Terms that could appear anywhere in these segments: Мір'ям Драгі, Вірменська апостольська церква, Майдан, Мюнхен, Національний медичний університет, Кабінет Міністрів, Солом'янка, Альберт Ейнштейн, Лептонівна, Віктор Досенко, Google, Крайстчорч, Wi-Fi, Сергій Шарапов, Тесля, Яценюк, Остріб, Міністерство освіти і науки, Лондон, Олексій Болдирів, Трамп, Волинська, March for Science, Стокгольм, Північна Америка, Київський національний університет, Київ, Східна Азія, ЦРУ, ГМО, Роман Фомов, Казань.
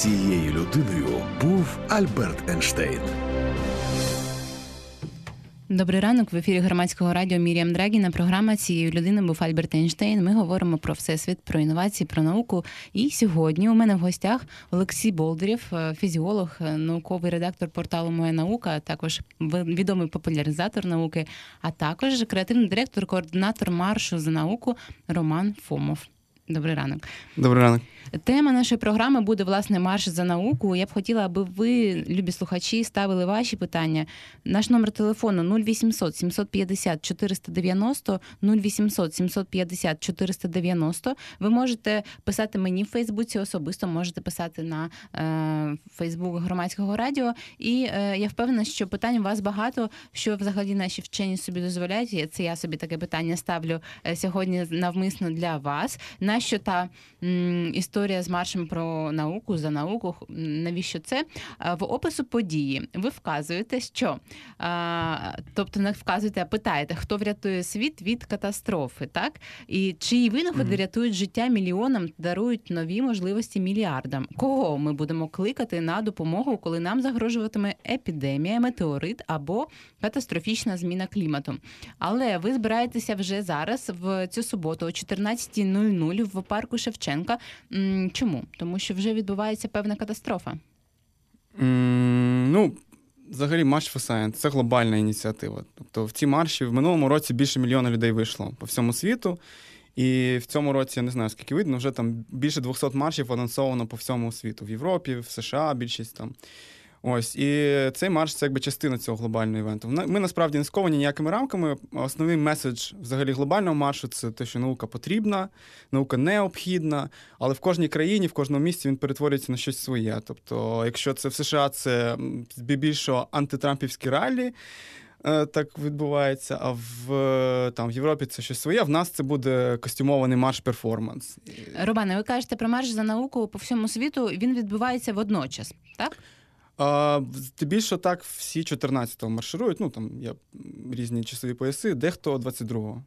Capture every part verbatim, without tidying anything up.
Цією людиною був Альберт Ейнштейн. Добрий ранок. В ефірі Громадського радіо Мір'ям Драгі. На програма «Цією людиною був Альберт Ейнштейн». Ми говоримо про всесвіт, про інновації, про науку. І сьогодні у мене в гостях Олексій Болдирів, фізіолог, науковий редактор порталу «Моя наука», а також відомий популяризатор науки, а також креативний директор, координатор маршу за науку Роман Фомов. Добрий ранок. Добрий ранок. Тема нашої програми буде, власне, марш за науку. Я б хотіла, аби ви, любі слухачі, ставили ваші питання. Наш номер телефону нуль вісімсот сімсот п'ятдесят чотириста дев'яносто, нуль вісімсот сімсот п'ятдесят чотириста дев'яносто. Ви можете писати мені в Фейсбуці особисто, можете писати на е, Фейсбук Громадського радіо. І е, я впевнена, що питань у вас багато, що взагалі наші вчені собі дозволяють. Це я собі таке питання ставлю сьогодні навмисно для вас. Нащо та м, історія з маршем про науку, за науку, навіщо це? В опису події ви вказуєте, що, а, тобто не вказуєте, а питаєте, хто врятує світ від катастрофи, так? І чиї винаходи mm-hmm. рятують життя мільйонам, дарують нові можливості мільярдам? Кого ми будемо кликати на допомогу, коли нам загрожуватиме епідемія, метеорит або катастрофічна зміна клімату? Але ви збираєтеся вже зараз, в цю суботу, о чотирнадцята нуль нуль, в парку Шевченка. Чому? Тому що вже відбувається певна катастрофа. Mm, ну, взагалі, March for Science – це глобальна ініціатива. Тобто в ці марші в минулому році більше мільйона людей вийшло по всьому світу. І в цьому році, я не знаю, скільки видно, вже там більше двісті маршів анонсовано по всьому світу. В Європі, в США більшість там. Ось. І цей марш – це якби частина цього глобального івенту. Ми насправді не сковані ніякими рамками. Основний меседж взагалі глобального маршу – це те, що наука потрібна, наука необхідна, але в кожній країні, в кожному місці він перетворюється на щось своє. Тобто, якщо це в США, це більше антитрампівські ралі, так відбувається, а в, там, в Європі це щось своє, в нас це буде костюмований марш-перформанс. Романе, ви кажете про марш за науку по всьому світу, він відбувається водночас, так? Більше так всі чотирнадцятого марширують, ну там є різні часові пояси, дехто двадцять другого.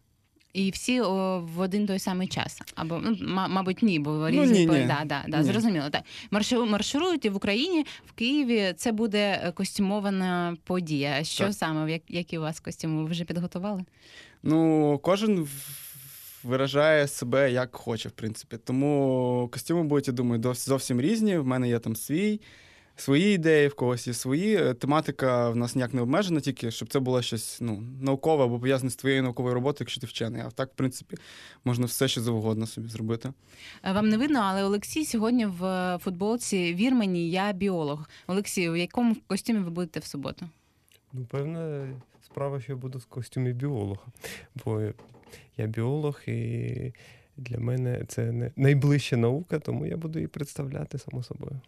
І всі о, в один той самий час. Або, ну, мабуть, ні, бо різні ну, да, да, да, зрозуміло. Так. Маршу, марширують і в Україні, в Києві це буде костюмована подія. Що так. саме, які у вас костюми ви вже підготували? Ну, кожен виражає себе як хоче, в принципі. Тому костюми будуть, я думаю, зовсім різні. В мене є там свій. Свої ідеї, в когось є свої. Тематика в нас ніяк не обмежена, тільки щоб це було щось ну, наукове або пов'язане з твоєю науковою роботою, якщо ти вчений. А так, в принципі, можна все, що завгодно собі зробити. Вам не видно, але Олексій сьогодні в футболці Вірмені, я біолог. Олексій, у якому костюмі ви будете в суботу? Ну, певна справа, що я буду в костюмі біолога. Бо я біолог і для мене це найближча наука, тому я буду її представляти, само собою.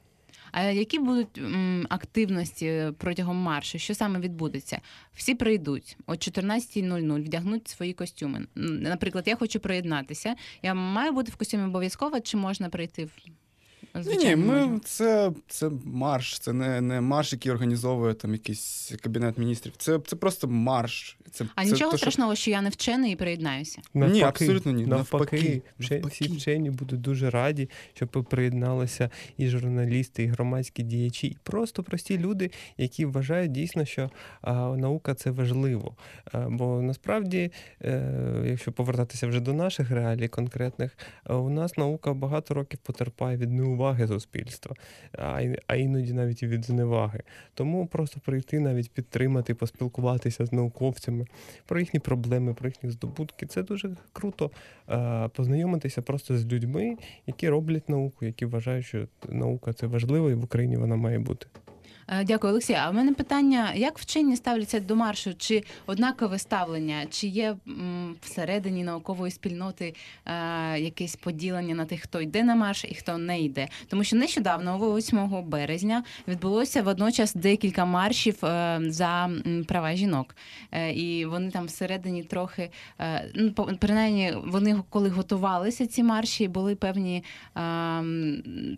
А які будуть м, активності протягом маршу? Що саме відбудеться? Всі прийдуть о чотирнадцята нуль нуль, вдягнуть свої костюми. Наприклад, я хочу приєднатися. Я маю бути в костюмі обов'язково, чи можна прийти в звичайному? Ні, ми, це, це марш. Це не, не марш, який організовує там якийсь Кабінет Міністрів. Це, це просто марш. Це, а це нічого то, страшного, що... що я не вчений і приєднаюся? Навпаки. Ні, абсолютно ні. Навпаки. Навпаки. Навпаки. Всі вчені будуть дуже раді, щоб приєдналися і журналісти, і громадські діячі, і просто прості люди, які вважають дійсно, що а, наука – це важливо. А, бо насправді, е, якщо повертатися вже до наших реалій конкретних, у нас наука багато років потерпає від неуваги суспільства, а, а іноді навіть і від зневаги. Тому просто прийти, навіть підтримати, поспілкуватися з науковцями, про їхні проблеми, про їхні здобутки. Це дуже круто познайомитися просто з людьми, які роблять науку, які вважають, що наука – це важливо і в Україні вона має бути. Дякую, Олексій. А в мене питання, як вчені ставляться до маршу? Чи однакове ставлення? Чи є всередині наукової спільноти якесь поділення на тих, хто йде на марш і хто не йде? Тому що нещодавно, восьмого березня, відбулося водночас декілька маршів за права жінок. І вони там всередині трохи, ну, принаймні, вони, коли готувалися ці марші, були певні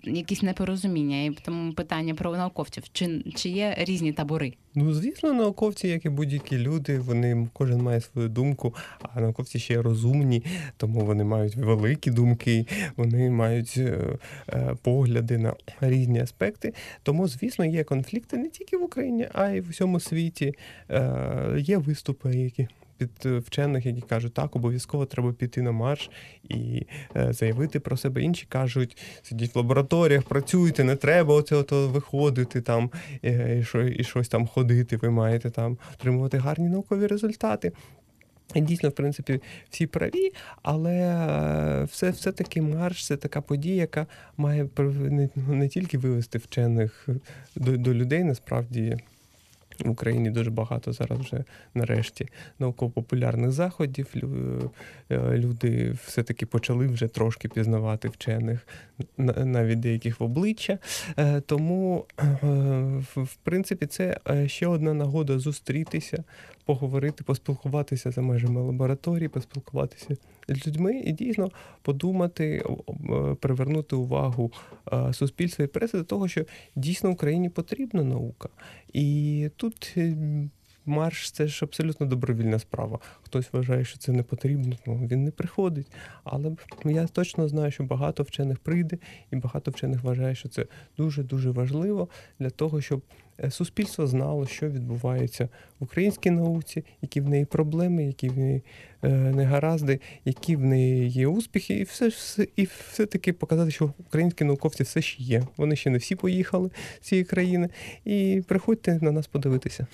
якісь непорозуміння. І тому питання про науковців. Чи чи є різні табори? Ну, звісно, науковці, як і будь-які люди, вони, кожен має свою думку, а науковці ще розумні, тому вони мають великі думки, вони мають е, погляди на різні аспекти. Тому, звісно, є конфлікти не тільки в Україні, а й в усьому світі. Е, є виступи, які... від вчених, які кажуть, так, обов'язково треба піти на марш і е, заявити про себе. Інші кажуть, сидіть в лабораторіях, працюйте, не треба оце-ото виходити там е, і, що, і щось там ходити, ви маєте там отримувати гарні наукові результати. І дійсно, в принципі, всі праві, але все, все-таки марш – це така подія, яка має не, не тільки вивести вчених до, до людей, насправді, в Україні дуже багато зараз вже нарешті науково-популярних заходів. Люди все-таки почали вже трошки пізнавати вчених, навіть деяких в обличчя. Тому, в принципі, це ще одна нагода зустрітися, поговорити, поспілкуватися за межами лабораторії, поспілкуватися з людьми і дійсно подумати, привернути увагу суспільства і преси до того, що дійсно Україні потрібна наука. І тут марш – це ж абсолютно добровільна справа. Хтось вважає, що це не потрібно, він не приходить. Але я точно знаю, що багато вчених прийде, і багато вчених вважає, що це дуже-дуже важливо для того, щоб суспільство знало, що відбувається в українській науці, які в неї проблеми, які в неї негаразди, які в неї є успіхи. І, все, все, і все-таки показати, що українські науковці все ще є. Вони ще не всі поїхали з цієї країни. І приходьте на нас подивитися.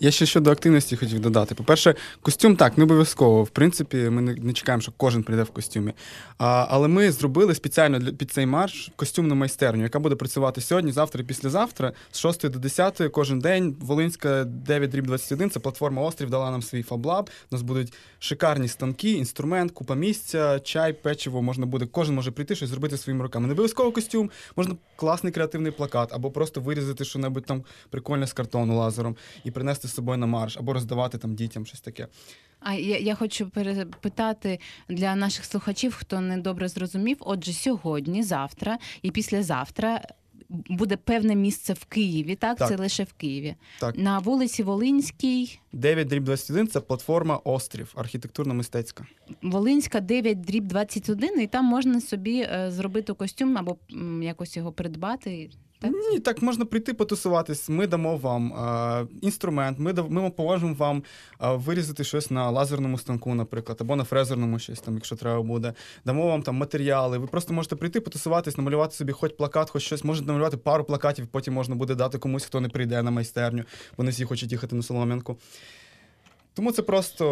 Я ще щодо активності хотів додати. По-перше, костюм так, не обов'язково. В принципі, ми не чекаємо, що кожен прийде в костюмі. А, але ми зробили спеціально під цей марш костюмну майстерню, яка буде працювати сьогодні, завтра і післязавтра з шостої до десятої кожен день. Волинська дев'ять двадцять один, це платформа Острів, дала нам свій фаблаб. У нас будуть шикарні станки, інструмент, купа місця, чай, печиво. Можна буде, кожен може прийти щось зробити своїми руками. Не обов'язково костюм, можна класний креативний плакат, або просто вирізати що-небудь там прикольне з картону лазером і принести з собою на марш, або роздавати там дітям щось таке. А я, я хочу перепитати для наших слухачів, хто не добре зрозумів. Отже, сьогодні, завтра і післязавтра буде певне місце в Києві, так? так? Це лише в Києві. Так. На вулиці Волинській... дев'ять двадцять один, це платформа Острів, архітектурно-мистецька. Волинська дев'ять двадцять один, і там можна собі зробити костюм або якось його придбати... Так? Ні, так, можна прийти потусуватись, ми дамо вам е, інструмент, ми, дав, ми поможемо вам е, вирізати щось на лазерному станку, наприклад, або на фрезерному щось, там, якщо треба буде. Дамо вам там матеріали, ви просто можете прийти потусуватись, намалювати собі хоч плакат, хоч щось, можете намалювати пару плакатів, потім можна буде дати комусь, хто не прийде на майстерню, вони всі хочуть їхати на Солом'янку. Тому це просто,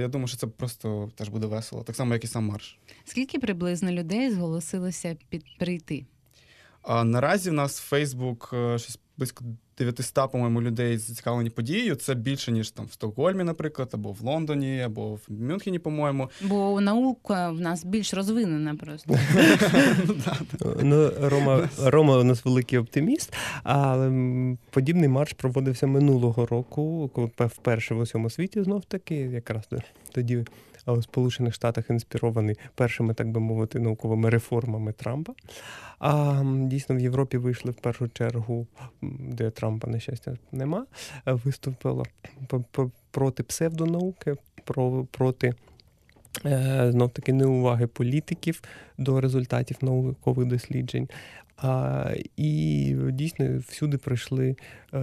я думаю, що це просто теж буде весело, так само, як і сам марш. Скільки приблизно людей зголосилося під прийти? А наразі в нас в Фейсбук щось близько дев'ятсот, по-моєму, людей зацікавлені подією. Це більше, ніж там в Стокгольмі, наприклад, або в Лондоні, або в Мюнхені, по-моєму. Бо наука в нас більш розвинена просто. Ну, Рома, Рома у нас великий оптиміст, але подібний марш проводився минулого року, вперше в усьому світі, знов-таки, якраз тоді у Сполучених Штатах інспірований першими, так би мовити, науковими реформами Трампа. А дійсно в Європі вийшли в першу чергу, де Трампа, на щастя, нема, виступила проти псевдонауки, проти, знов-таки, неуваги політиків до результатів наукових досліджень. А, і дійсно всюди пройшли е,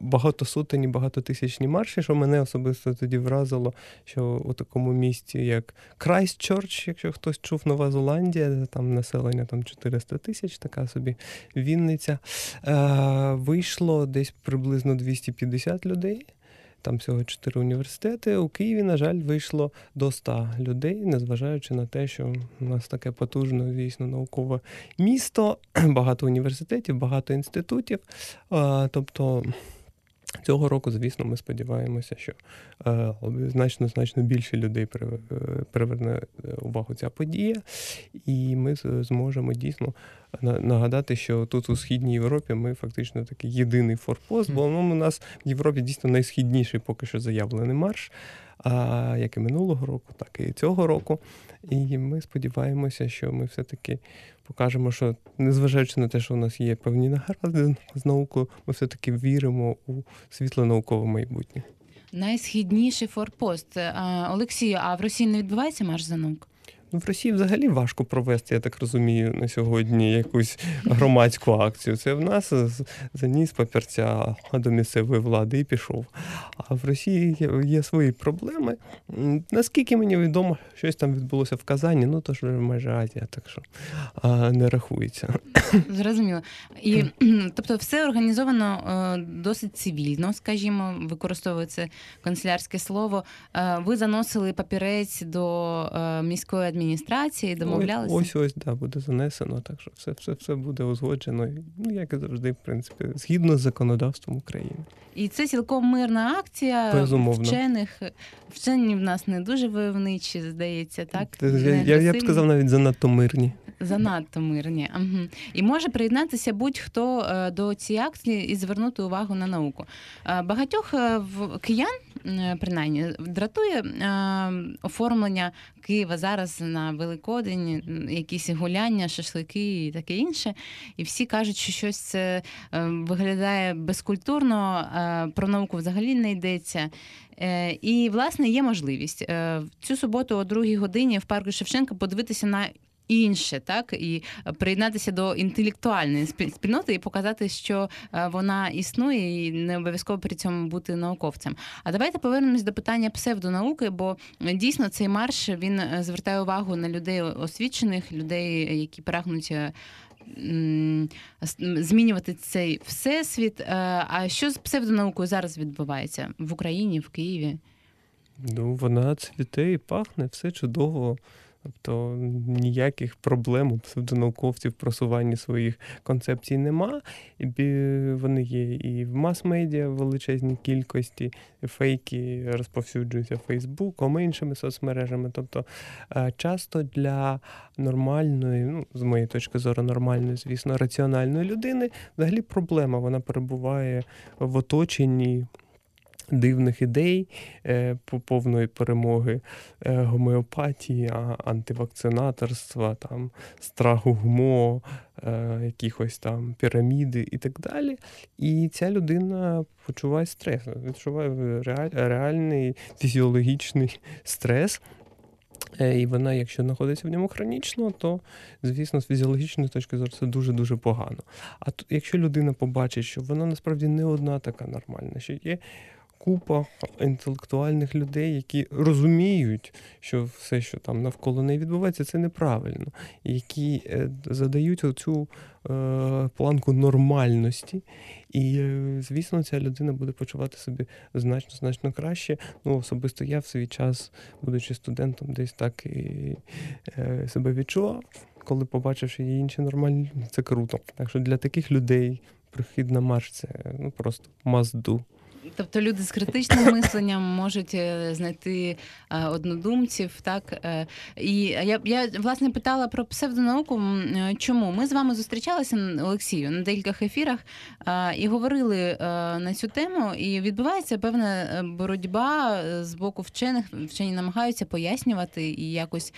багато сотень, багатотисячні марші, що мене особисто тоді вразило, що у такому місті, як Крайстчорч, якщо хтось чув, Нова Зеландія, там населення там чотириста тисяч, така собі Вінниця, е, вийшло десь приблизно двісті п'ятдесят людей. Там всього чотири університети. У Києві, на жаль, вийшло до ста людей, незважаючи на те, що у нас таке потужне, дійсно, наукове місто, багато університетів, багато інститутів. Тобто цього року, звісно, ми сподіваємося, що значно-значно більше людей приверне увагу ця подія. І ми зможемо дійсно нагадати, що тут у Східній Європі ми фактично такий єдиний форпост, бо ну, у нас в Європі дійсно найсхідніший поки що заявлений марш. як і минулого року, так і цього року. І ми сподіваємося, що ми все-таки покажемо, що, незважаючи на те, що у нас є певні негаразди з наукою, ми все-таки віримо у світле наукове майбутнє. Найсхідніший форпост. Олексію, а в Росії не відбувається марш за науку? В Росії взагалі важко провести, я так розумію, на сьогодні якусь громадську акцію. Це в нас заніс папірця до місцевої влади і пішов. А в Росії є свої проблеми. Наскільки мені відомо, щось там відбулося в Казані, ну то ж майже Азія, так що не рахується. Зрозуміло. І, тобто все організовано досить цивільно, скажімо, використовується канцелярське слово. Ви заносили папірець до міської адміністрації, адміністрації, домовлялися? Ось-ось, да, буде занесено, так що все, все, все буде узгоджено, ну, як і завжди, в принципі, згідно з законодавством України. І це цілком мирна акція. Безумовно. Вчених. Вчені в нас не дуже войовничі, здається, так? Я, я, я б сказав, навіть занадто мирні. Занадто мирні. Угу. І може приєднатися будь-хто до цієї акції і звернути увагу на науку. Багатьох киян, принаймні, дратує оформлення Києва зараз на Великодень, якісь гуляння, шашлики і таке інше. І всі кажуть, що щось це виглядає безкультурно, про науку взагалі не йдеться. І, власне, є можливість цю суботу о другій годині в парку Шевченка подивитися на інше, так, і приєднатися до інтелектуальної спільноти і показати, що вона існує, і не обов'язково при цьому бути науковцем. А давайте повернемось до питання псевдонауки, бо дійсно цей марш, він звертає увагу на людей освічених, людей, які прагнуть змінювати цей всесвіт. А що з псевдонаукою зараз відбувається в Україні, в Києві? Ну, вона цвіте і пахне, все чудово. Тобто ніяких проблем у псевдонауковців в просуванні своїх концепцій нема. Вони є і в мас-медіа в величезній кількості, фейки розповсюджуються Фейсбуком і іншими соцмережами. Тобто часто для нормальної, ну, з моєї точки зору, нормальної, звісно, раціональної людини, взагалі проблема, вона перебуває в оточенні дивних ідей, повної перемоги гомеопатії, антивакцинаторства, там, страху ГМО, якихось там піраміди і так далі. І ця людина почуває стрес, відчуває реальний фізіологічний стрес. І вона, якщо знаходиться в ньому хронічно, то, звісно, з фізіологічної точки зору це дуже-дуже погано. А то, якщо людина побачить, що вона насправді не одна така нормальна, що є купа інтелектуальних людей, які розуміють, що все, що там навколо неї відбувається, це неправильно, які задають оцю е, планку нормальності. І, е, звісно, ця людина буде почувати себе значно-значно краще. Ну, особисто я в свій час, будучи студентом, десь так і е, себе відчував, коли побачив, що є інші нормальні, це круто. Так що для таких людей прихід на марш – це ну, просто must-do. Тобто люди з критичним мисленням можуть знайти однодумців, так? І я, я, власне, питала про псевдонауку. Чому? Ми з вами зустрічалися, Олексію, на декількох ефірах і говорили на цю тему, і відбувається певна боротьба з боку вчених. Вчені намагаються пояснювати і якось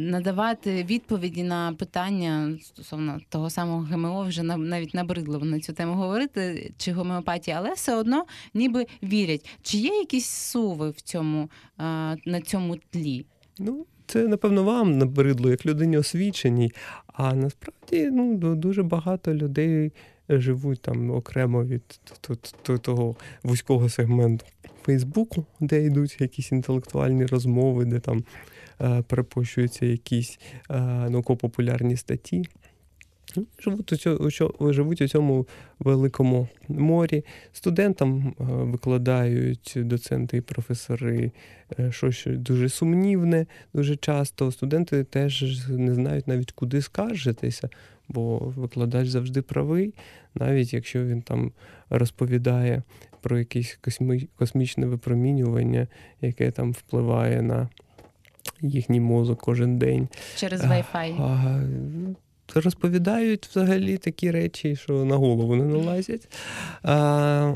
надавати відповіді на питання стосовно того самого ГМО. Вже навіть набридло на цю тему говорити, чи гомеопатія, але все одно ніби вірять. Чи є якісь суви в цьому, на цьому тлі? Ну, це, напевно, вам набридло, як людині освіченій. А насправді ну, дуже багато людей живуть там окремо від того вузького сегменту Фейсбуку, де йдуть якісь інтелектуальні розмови, де там е, перепощуються якісь е, науково-популярні статті. Живуть у, цьому, живуть у цьому великому морі. Студентам викладають доценти і професори щось дуже сумнівне. Дуже часто студенти теж не знають навіть куди скаржитися, бо викладач завжди правий, навіть якщо він там розповідає про якесь космічне випромінювання, яке там впливає на їхній мозок кожен день. Через Wi-Fi. розповідають взагалі такі речі, що на голову не налазять. А,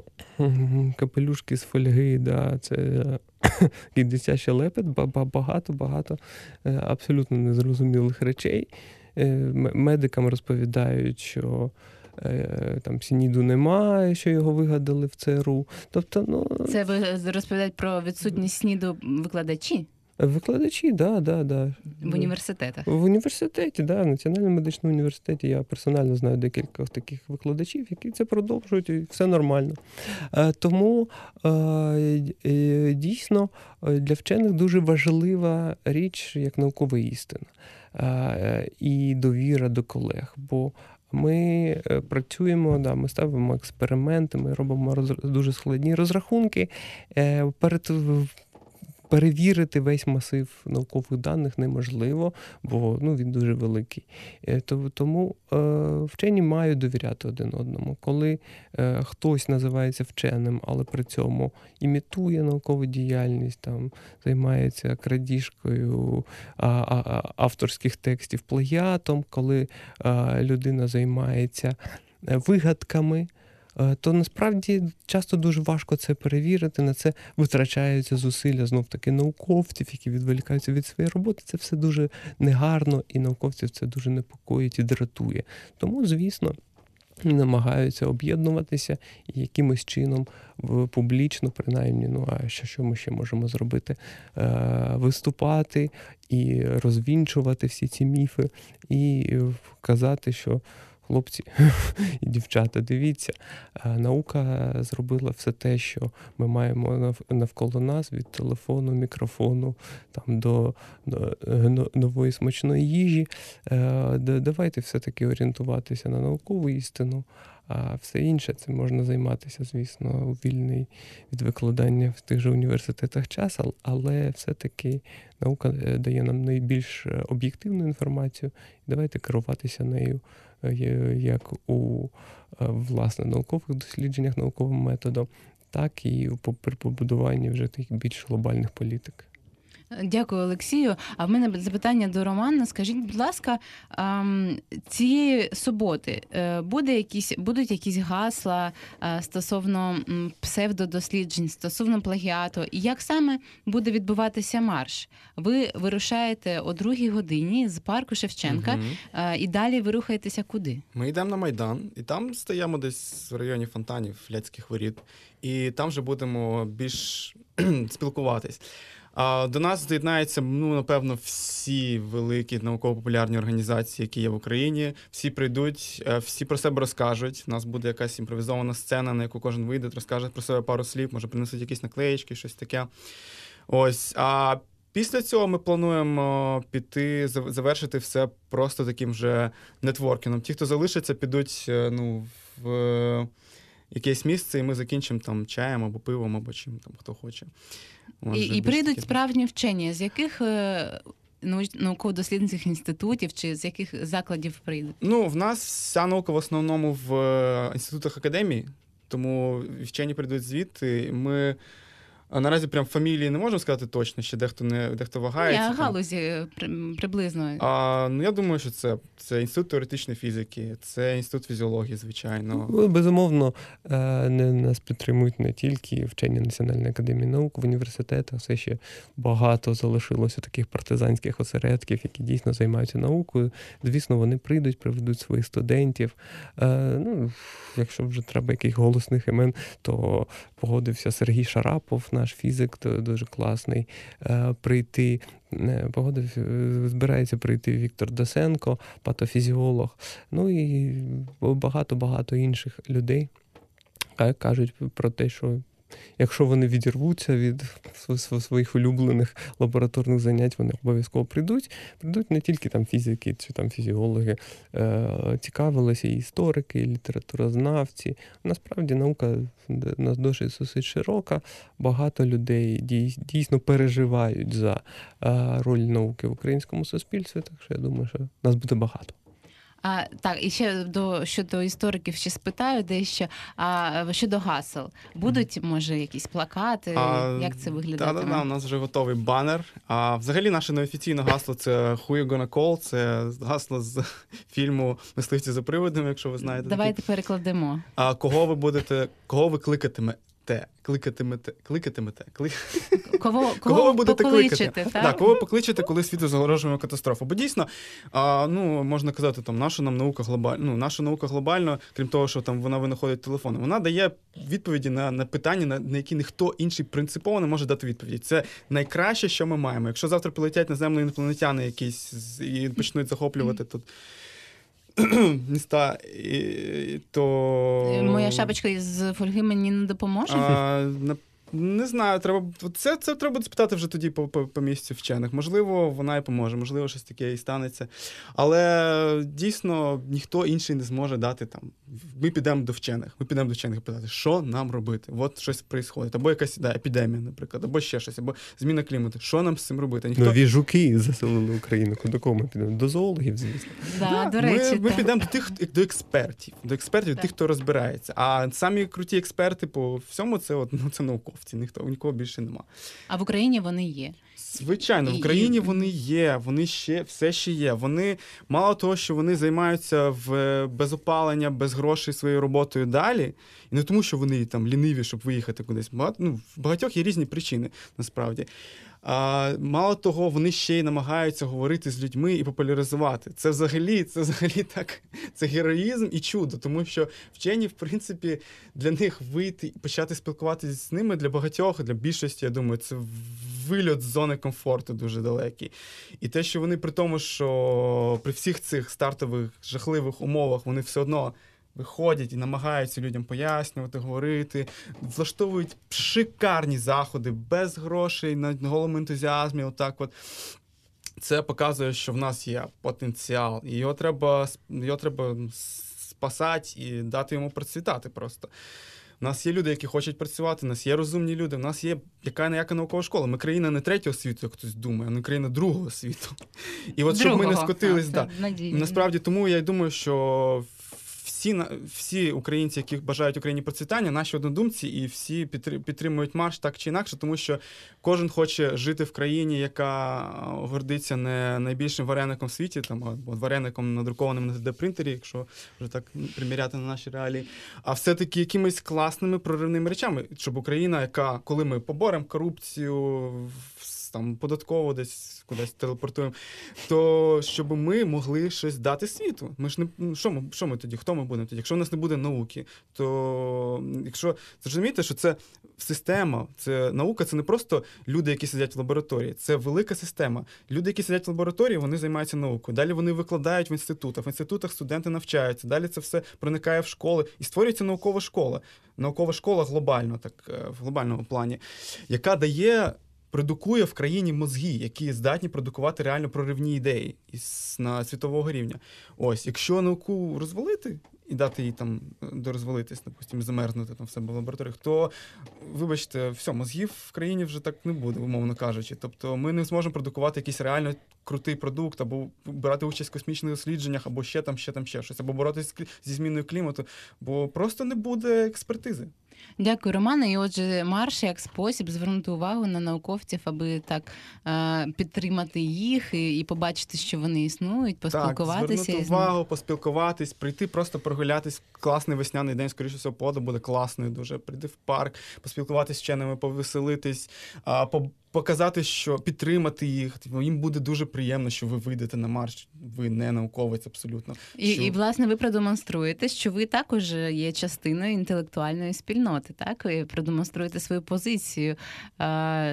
капелюшки з фольги, да, це і дитячий лепет, багато-багато абсолютно незрозумілих речей. Медикам розповідають, що там сініду немає, що його вигадали в ЦРУ. Тобто, ну... Це ви розповідають про відсутність сніду викладачі? Викладачі, да, да, да. В університетах? В університеті, да, в Національному медичному університеті. Я персонально знаю декілька таких викладачів, які це продовжують, і все нормально. Тому, дійсно, для вчених дуже важлива річ, як наукова істина. І довіра до колег, бо ми працюємо, да, ми ставимо експерименти, ми робимо роз... дуже складні розрахунки. Перед... Перевірити весь масив наукових даних неможливо, бо ну, він дуже великий. Тому вчені мають довіряти один одному. Коли хтось називається вченим, але при цьому імітує наукову діяльність, там, займається крадіжкою авторських текстів, плагіатом, коли людина займається вигадками, то насправді часто дуже важко це перевірити, на це витрачаються зусилля знов-таки науковців, які відволікаються від своєї роботи. Це все дуже негарно, і науковців це дуже непокоїть і дратує. Тому, звісно, намагаються об'єднуватися і якимось чином публічно, принаймні, ну а що, що ми ще можемо зробити, виступати і розвінчувати всі ці міфи, і казати, що хлопці і дівчата, дивіться, наука зробила все те, що ми маємо навколо нас, від телефону, мікрофону, там, до, до, до нової смачної їжі. Давайте все-таки орієнтуватися на наукову істину, а все інше це можна займатися, звісно, у вільний від викладання в тих же університетах час, але все-таки наука дає нам найбільш об'єктивну інформацію, давайте керуватися нею, як у, власне, наукових дослідженнях, науковим методом, так і при побудуванні вже тих більш глобальних політик. Дякую, Олексію. А в мене запитання до Романа. Скажіть, будь ласка, цієї суботи буде якісь, будуть якісь гасла стосовно псевдодосліджень, стосовно плагіату? І як саме буде відбуватися марш? Ви вирушаєте о другій годині з парку Шевченка, угу. І далі ви рухаєтеся куди? Ми йдемо на Майдан, і там стоїмо десь в районі фонтанів, Ляцьких воріт, і там вже будемо більш спілкуватись. До нас доєднаються, ну, напевно, всі великі науково-популярні організації, які є в Україні. Всі прийдуть, всі про себе розкажуть. У нас буде якась імпровізована сцена, на яку кожен вийде, розкаже про себе пару слів, може принесуть якісь наклеїчки, щось таке. Ось. А після цього ми плануємо піти, завершити все просто таким же нетворкінгом. Ті, хто залишиться, підуть, ну, в якесь місце, і ми закінчимо там чаєм або пивом, або чим там хто хоче. Може, і і прийдуть такі справжні вчені, з яких е, науково-дослідницьких інститутів чи з яких закладів прийдуть? Ну, в нас вся наука в основному в е, інститутах академії, тому вчені прийдуть звідти. Ми наразі прям фамілії не можемо сказати точно, ще дехто не дехто вагається. Я галузі там приблизно. А, ну я думаю, що це, це інститут теоретичної фізики, це інститут фізіології, звичайно. Ну, безумовно, нас підтримують не тільки вчені Національної академії наук в університетах, все ще багато залишилося таких партизанських осередків, які дійсно займаються наукою. Звісно, вони прийдуть, приведуть своїх студентів. Ну, якщо вже треба якихось голосних імен, то погодився Сергій Шарапов, наш фізик, то дуже класний, прийти, погодився, збирається прийти Віктор Досенко, патофізіолог, ну і багато-багато інших людей кажуть про те, що якщо вони відірвуться від своїх улюблених лабораторних занять, вони обов'язково прийдуть. Прийдуть не тільки там фізики чи там фізіологи, цікавилися і історики, і літературознавці. Насправді наука у нас досить широка. Багато людей дійсно переживають за роль науки в українському суспільстві, так що я думаю, що нас буде багато. А, так, і ще до, щодо істориків ще спитаю дещо. А щодо гасел, будуть, може, якісь плакати? А, Як це виглядатиме? Так, да, да, у нас вже готовий банер. А взагалі наше неофіційне гасло – це «Who you gonna call?», це гасло з фільму «Мисливці за привидами», якщо ви знаєте. Давайте такі. Перекладемо. А кого ви будете, кого ви кликатимете? Кликатимете, кликатимете, кли... кого, кого, кого ви будете кликати? Так? Да, кого покличете, коли світу загрожує катастрофа? Бо дійсно, а, ну, можна казати, там, наша нам наука глобальна, ну, наша наука глобальна, крім того, що там вона винаходить телефони, вона дає відповіді на, на питання, на, на які ніхто інший принципово не може дати відповіді. Це найкраще, що ми маємо. Якщо завтра прилетять на землю інопланетяни якісь і почнуть захоплювати тут міста, і, то... Моя шапочка із фольги мені не допоможе? А, не знаю, треба... Це, це треба буде спитати вже тоді по, по, по місці вчених. Можливо, вона і поможе, можливо, щось таке і станеться. Але дійсно ніхто інший не зможе дати там... Ми підемо до вчених, ми підемо до вчених питати, що нам робити? От щось происходить. Або якась да, епідемія, наприклад, або ще щось, або зміна клімату. Що нам з цим робити? Ніхто... Нові жуки заселили Україну. До кого ми підемо? До зоологів, звісно. Да, да, до речі, ми, ми підемо до тих, до експертів, до експертів, так. Тих, хто розбирається. А самі круті експерти по всьому це, от, ну, це науковці, ніхто, нікого більше нема. А в Україні вони є? Звичайно, в Україні вони є, вони ще, все ще є. Вони, мало того, що вони займаються в, без опалення, без грошей своєю роботою далі, і не тому, що вони там ліниві, щоб виїхати кудись. Багато, ну, в багатьох є різні причини, насправді. А, мало того, вони ще й намагаються говорити з людьми і популяризувати. Це взагалі, це взагалі так, це героїзм і чудо, тому що вчені, в принципі, для них вийти і почати спілкуватися з ними для багатьох, для більшості, я думаю, це вильот з зони комфорту дуже далекий. І те, що вони при тому, що при всіх цих стартових жахливих умовах вони все одно виходять і намагаються людям пояснювати, говорити, влаштовують шикарні заходи, без грошей, на голому ентузіазмі, отак от. Це показує, що в нас є потенціал, і його треба, його треба спасати і дати йому процвітати просто. У нас є люди, які хочуть працювати, у нас є розумні люди, у нас є яка-ніяка наукова школа. Ми країна не третього світу, як хтось думає, а ми країна другого світу. І от другого, щоб ми не скотились, так. Да. Насправді, тому я думаю, що Всі, всі українці, які бажають Україні процвітання, наші однодумці, і всі підтримують марш так чи інакше, тому що кожен хоче жити в країні, яка гордиться не найбільшим вареником в світі, там, або вареником, надрукованим на три-ді принтері, якщо вже так приміряти на наші реалії, а все-таки якимись класними проривними речами, щоб Україна, яка, коли ми поборемо корупцію, там, податково десь кудись телепортуємо, то щоб ми могли щось дати світу. Ми ж не... Що ми, що ми тоді? Хто ми будемо тоді? Якщо в нас не буде науки, то... Якщо... Зрозумієте, що це система, це наука, це не просто люди, які сидять в лабораторії, це велика система. Люди, які сидять в лабораторії, вони займаються наукою. Далі вони викладають в інститутах, в інститутах студенти навчаються, далі це все проникає в школи і створюється наукова школа. Наукова школа глобально, так, в глобальному плані, яка дає... продукує в країні мозги, які здатні продукувати реально проривні ідеї із, на світового рівня. Ось, якщо науку розвалити і дати їй там дорозвалитись, допустим, замерзнути там в себе в лабораторіях, то, вибачте, все, мозгів в країні вже так не буде, умовно кажучи. Тобто ми не зможемо продукувати якийсь реально крутий продукт, або брати участь в космічних дослідженнях, або ще там, ще там, ще щось, або боротися зі зміною клімату, бо просто не буде експертизи. Дякую, Романе. І отже, марш як спосіб звернути увагу на науковців, аби так підтримати їх і побачити, що вони існують, поспілкуватися. Так, звернути увагу, поспілкуватись, прийти, просто прогулятись. Класний весняний день, скоріше всього, погода буде класною дуже. Прийти в парк, поспілкуватись з вченими, повеселитись, по показати, що підтримати їх, їм буде дуже приємно, що ви вийдете на марш, ви не науковець абсолютно. І, що... і власне, ви продемонструєте, що ви також є частиною інтелектуальної спільноти, так? Ви продемонструєте свою позицію,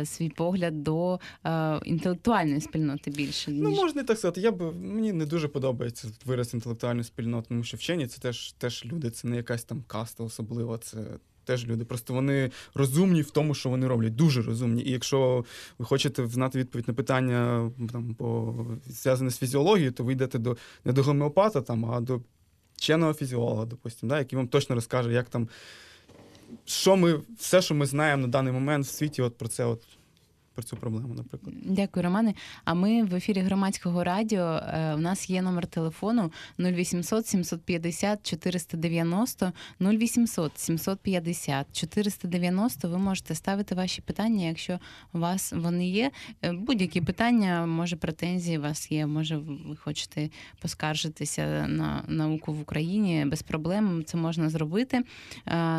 свій погляд до інтелектуальної спільноти більше. Ніж... Ну, можна так сказати. Я б... Мені не дуже подобається вираз інтелектуальної спільноти, тому що вчені – це теж, теж люди, це не якась там каста особлива, це... Теж люди, просто вони розумні в тому, що вони роблять, дуже розумні. І якщо ви хочете знати відповідь на питання, там, по... зв'язане з фізіологією, то ви йдете до... не до гомеопата, там, а до вченого фізіолога, допустим, да, який вам точно розкаже, як там, що ми, все, що ми знаємо на даний момент в світі, от про це от про цю проблему, наприклад. Дякую, Романе. А ми в ефірі Громадського радіо. У нас є номер телефону нуль вісімсот сімсот п'ятдесят чотириста дев'яносто, нуль вісімсот сімсот п'ятдесят чотириста дев'яносто. Ви можете ставити ваші питання, якщо у вас вони є. Будь-які питання, може претензії у вас є, може ви хочете поскаржитися на науку в Україні. Без проблем це можна зробити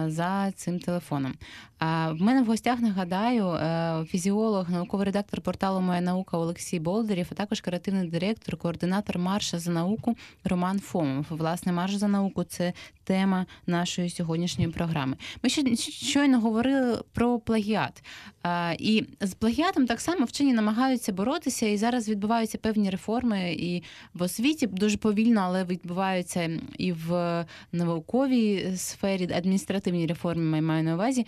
за цим телефоном. В мене в гостях, нагадаю, фізіолог, науковий редактор порталу «Моя наука» Олексій Болдирів, а також креативний директор, координатор «Марша за науку» Роман Фомов. Власне, «Марш за науку» – це тема нашої сьогоднішньої програми. Ми щойно говорили про плагіат. І з плагіатом так само вчені намагаються боротися, і зараз відбуваються певні реформи і в освіті, дуже повільно, але відбуваються і в науковій сфері, адміністративній реформі, маю на увазі.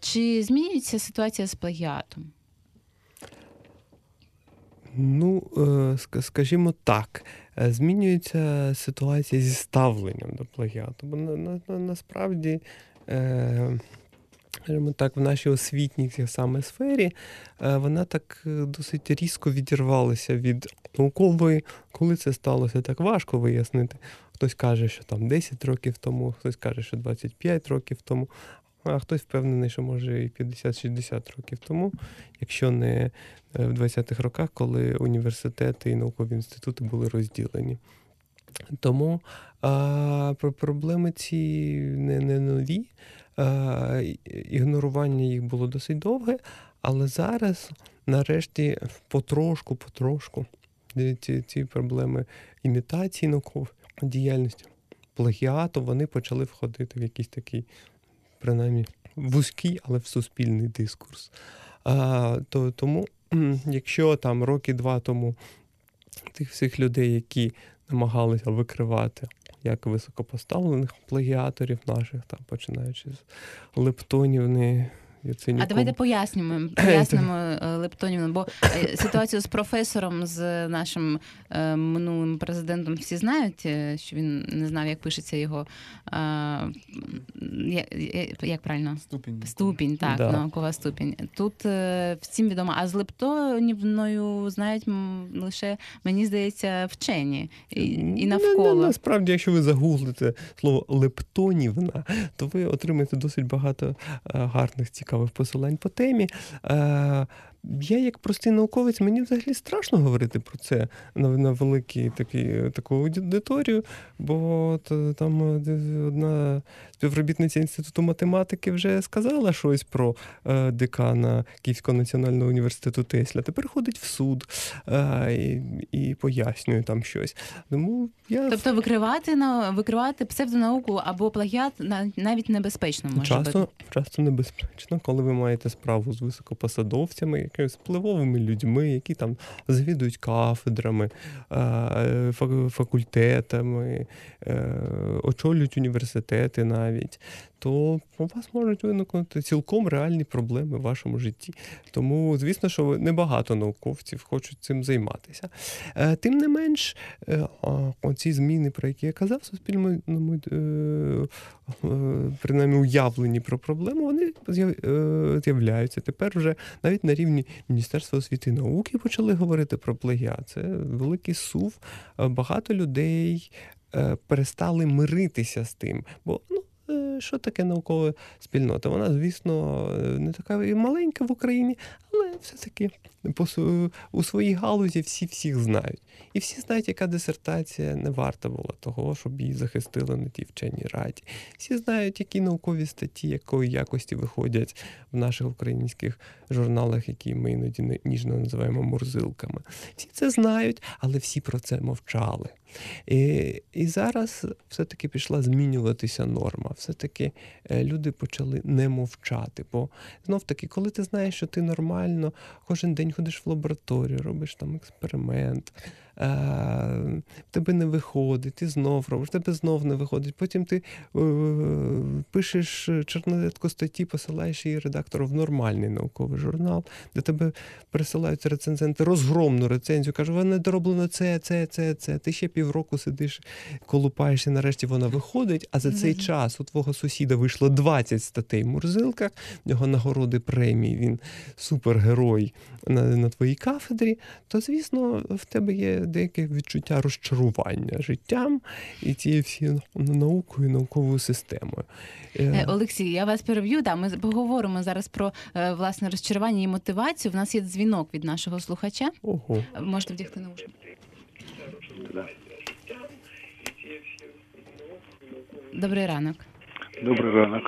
Чи змінюється ситуація з плагіатом? Ну, скажімо так, змінюється ситуація зі ставленням до плагіату. Бо насправді, скажімо так, в нашій освітній саме сфері вона так досить різко відірвалася від наукової. Коли це сталося, так важко вияснити. Хтось каже, що там десять років тому, хтось каже, що двадцять п'ять років тому. А хтось впевнений, що може і п'ятдесят-шістдесят років тому, якщо не в двадцятих роках, коли університети і наукові інститути були розділені. Тому а, проблеми ці не, не нові, а, ігнорування їх було досить довге, але зараз нарешті потрошку-потрошку ці, ці проблеми імітації наукової діяльності, плагіату, вони почали входити в якийсь такий, принаймні вузький, але в суспільний дискурс. А, то, тому, якщо там роки два тому тих всіх людей, які намагалися викривати як високопоставлених плагіаторів наших, там, починаючи з Лептонівни, Яценюком. А давайте пояснимо, пояснимо Лептонівну, бо ситуацію з професором, з нашим е, минулим президентом всі знають, що він не знав, як пишеться його, е, е, як правильно? Ступінь. Ступінь, так, да. Наукова ступінь. Тут е, всім відомо, а з Лептонівною знають лише, мені здається, вчені і, і навколо. Не, не, насправді, якщо ви загуглите слово Лептонівна, то ви отримаєте досить багато гарних цікавих посилань по темі. Я, як простий науковець, мені взагалі страшно говорити про це на великій такій, таку аудиторію, бо там одна співробітниця Інституту математики вже сказала щось про декана Київського національного університету Тесля. Тепер ходить в суд і, і пояснює там щось. Тому я... Тобто викривати, викривати псевдонауку або плагіат навіть небезпечно може часто, бути? Часто небезпечно, коли ви маєте справу з високопосадовцями, якимись впливовими людьми, які там завідують кафедрами, факультетами, очолюють університети навіть, то у вас можуть виникнути цілком реальні проблеми в вашому житті. Тому, звісно, що небагато науковців хочуть цим займатися. Тим не менш, оці зміни, про які я казав, суспільному, принаймні уявлені про проблему, вони з'являються. Тепер вже навіть на рівні Міністерства освіти і науки почали говорити про плагіат. Це великий сув. Багато людей перестали миритися з тим. Бо, ну, що таке наукова спільнота? Вона, звісно, не така і маленька в Україні, але все-таки у своїй галузі всі всіх знають. І всі знають, яка дисертація не варта була того, щоб її захистили на тій вченій раді. Всі знають, які наукові статті, якої якості виходять в наших українських журналах, які ми іноді ніжно називаємо мурзилками. Всі це знають, але всі про це мовчали. І, і зараз все-таки пішла змінюватися норма. Все-таки люди почали не мовчати. Бо, знов-таки, коли ти знаєш, що ти нормально кожен день ходиш в лабораторію, робиш там експеримент, в тебе не виходить, ти знов робиш, в тебе знов не виходить. Потім ти пишеш чернетку статті, посилаєш її редактору в нормальний науковий журнал, де тебе пересилають рецензенти, розгромну рецензію, кажуть, вона дороблена це, це, це, це. Ти ще півроку сидиш, колупаєшся, нарешті вона виходить, а за цей час у твого сусіда вийшло двадцять статей в Мурзилках, в нього нагороди, премії, він супергерой на, на твоїй кафедрі, то, звісно, в тебе є деяке відчуття розчарування життям і цією всією наукою, науковою системою. Олексій, я вас переб'ю. Да, ми поговоримо зараз про, власне, розчарування і мотивацію. В нас є дзвінок від нашого слухача. Ого. Можете вдягти наушники. Да. Добрий ранок. Добрий ранок.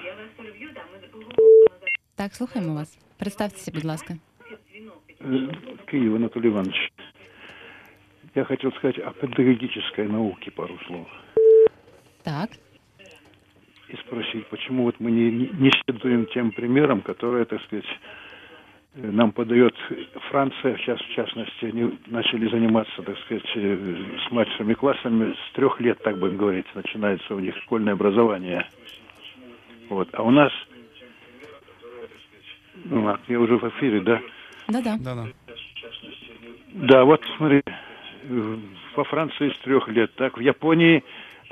Так, слухаємо вас. Представтеся, будь ласка. Киев Анатолий Иванович. Я хотел сказать о педагогической науке пару слов. Так. И спросить, почему вот мы не, не следуем тем примерам, которые, так сказать, нам подает Франция, сейчас в частности, они начали заниматься, так сказать, с младшими классами, с трех лет, так будем говорить, начинается у них школьное образование. Вот. А у нас, ну, я уже в эфире, да? Да-да. Да-да. Да, вот смотри, во Франции с трех лет, так, в Японии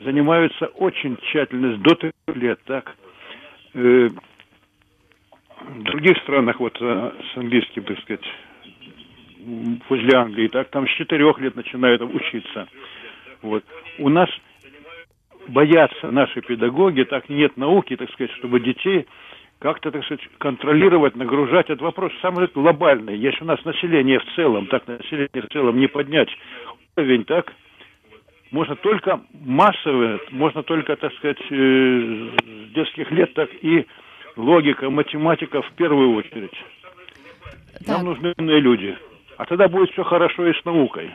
занимаются очень тщательно, до трех лет, так. Э, в других странах, вот с английским, так сказать, возле Англии, так, там с четырех лет начинают учиться. Вот. У нас боятся наши педагоги, так, нет науки, так сказать, чтобы детей как-то, так сказать, контролировать, нагружать. Это вопрос самый глобальный. Если у нас население в целом, так, население в целом не поднять уровень, так, можно только массовое, можно только, так сказать, с детских лет, так, и логика, математика в первую очередь. Так. Нам нужны умные люди. А тогда будет все хорошо и с наукой.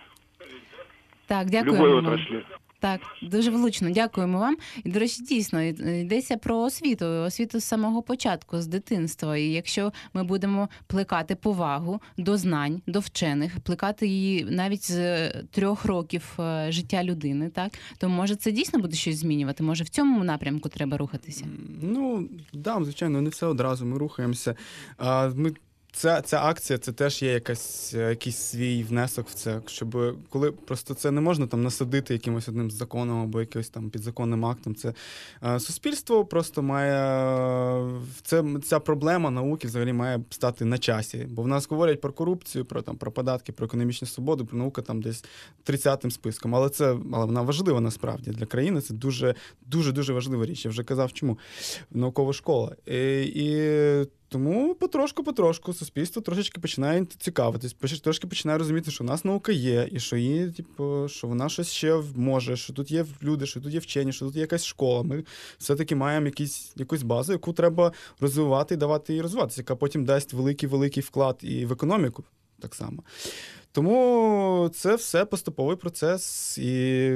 Так, дякую. В любой отрасли. Так, дуже влучно. Дякуємо вам. І, до речі, дійсно, йдеться про освіту. Освіту з самого початку, з дитинства. І якщо ми будемо плекати повагу до знань, до вчених, плекати її навіть з трьох років життя людини, так, то, може, це дійсно буде щось змінювати? Може, в цьому напрямку треба рухатися? Ну, да, звичайно, не все одразу. Ми рухаємося. Ми... Ця, ця акція, це теж є якась, якийсь свій внесок в це, щоб коли просто це не можна там насадити якимось одним законом або якимось там підзаконним актом. Це е, суспільство просто має, це, ця проблема науки взагалі має стати на часі. Бо в нас говорять про корупцію, про, там, про податки, про економічну свободу, про науку там десь тридцятим списком. Але це, але вона важлива насправді для країни, це дуже, дуже, дуже важлива річ. Я вже казав, чому. Наукова школа. І, і тому потрошку-потрошку суспільство трошечки починає цікавитись, трошки починає розуміти, що в нас наука є, і що її, типу, що вона щось ще може, що тут є люди, що тут є вчені, що тут є якась школа. Ми все-таки маємо якісь, якусь базу, яку треба розвивати і давати їй розвиватися, яка потім дасть великий-великий вклад і в економіку так само. Тому це все поступовий процес, і...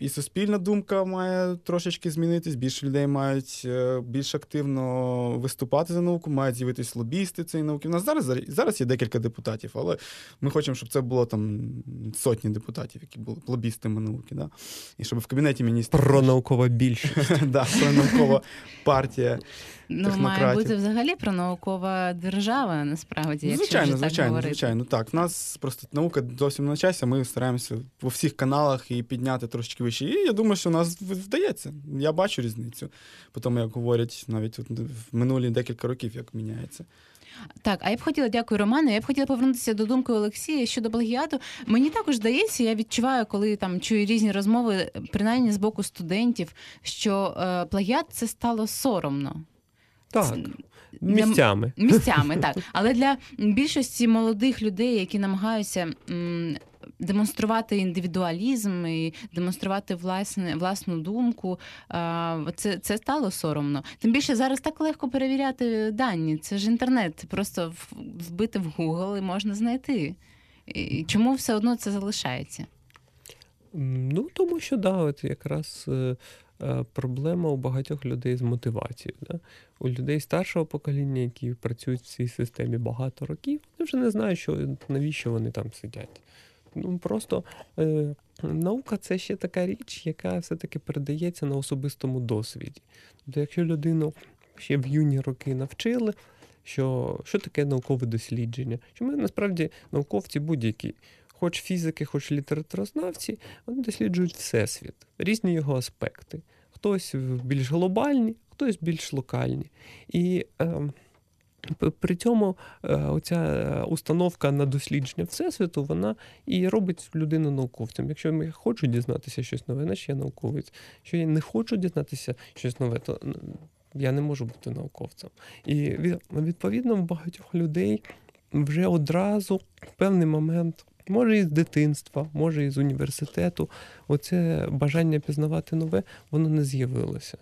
І суспільна думка має трошечки змінитись, більше людей мають більш активно виступати за науку, мають з'явитись лобісти цієї науки. У нас зараз, зараз є декілька депутатів, але ми хочемо, щоб це було там сотні депутатів, які були лобістами науки. Да? І щоб в Кабінеті Міністрів... Пронаукова більшість. Так, пронаукова партія. Ну, має бути взагалі пронаукова держава, насправді, якщо вже так говорити. Звичайно, звичайно, так. У нас просто наука зовсім на часі, ми стараємося по всіх каналах її підняти трошечки вище. І я думаю, що у нас вдається. Я бачу різницю. Потім, як говорять, навіть в минулі декілька років, як міняється. Так, а я б хотіла, дякую Роману, я б хотіла повернутися до думки Олексія щодо плагіату. Мені також здається, я відчуваю, коли там чую різні розмови, принаймні з боку студентів, що е, плагіат це стало соромно. Так, місцями. Для... Місцями, так. Але для більшості молодих людей, які намагаються м, демонструвати індивідуалізм і демонструвати власне, власну думку, а, це, це стало соромно. Тим більше зараз так легко перевіряти дані. Це ж інтернет, просто вбити в Google і можна знайти. І чому все одно це залишається? Ну, тому що, да, от якраз... проблема у багатьох людей з мотивацією. Да? У людей старшого покоління, які працюють в цій системі багато років, вони вже не знають, що, навіщо вони там сидять. Ну просто е, наука – це ще така річ, яка все-таки передається на особистому досвіді. Тобто, якщо людину ще в юні роки навчили, що, що таке наукове дослідження, що ми насправді науковці будь-які. Хоч фізики, хоч літературознавці, вони досліджують всесвіт, різні його аспекти. Хтось більш глобальні, хтось більш локальні. І е, при цьому е, оця установка на дослідження всесвіту, вона і робить людину науковцем. Якщо я хочу дізнатися щось нове, значить я науковець. Якщо я не хочу дізнатися щось нове, то я не можу бути науковцем. І відповідно в багатьох людей вже одразу в певний момент, може і з дитинства, може і з університету, оце бажання пізнавати нове, воно не з'явилося.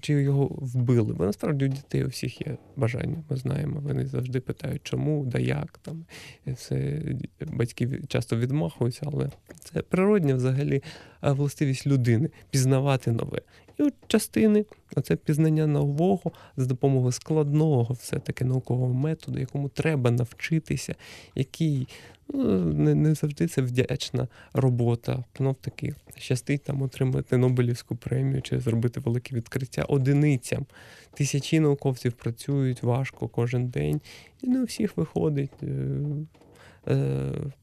Чи його вбили. Бо насправді у дітей у всіх є бажання, ми знаємо. Вони завжди питають, чому, да як. Там. Все, батьки часто відмахуються, але це природня взагалі властивість людини – пізнавати нове. І от частини, оце пізнання нового за допомогою складного все-таки наукового методу, якому треба навчитися, який ну, не, не завжди це вдячна робота. Знов-таки щастить там отримати Нобелівську премію чи зробити велике відкриття одиницям. Тисячі науковців працюють важко кожен день, і не у всіх виходить.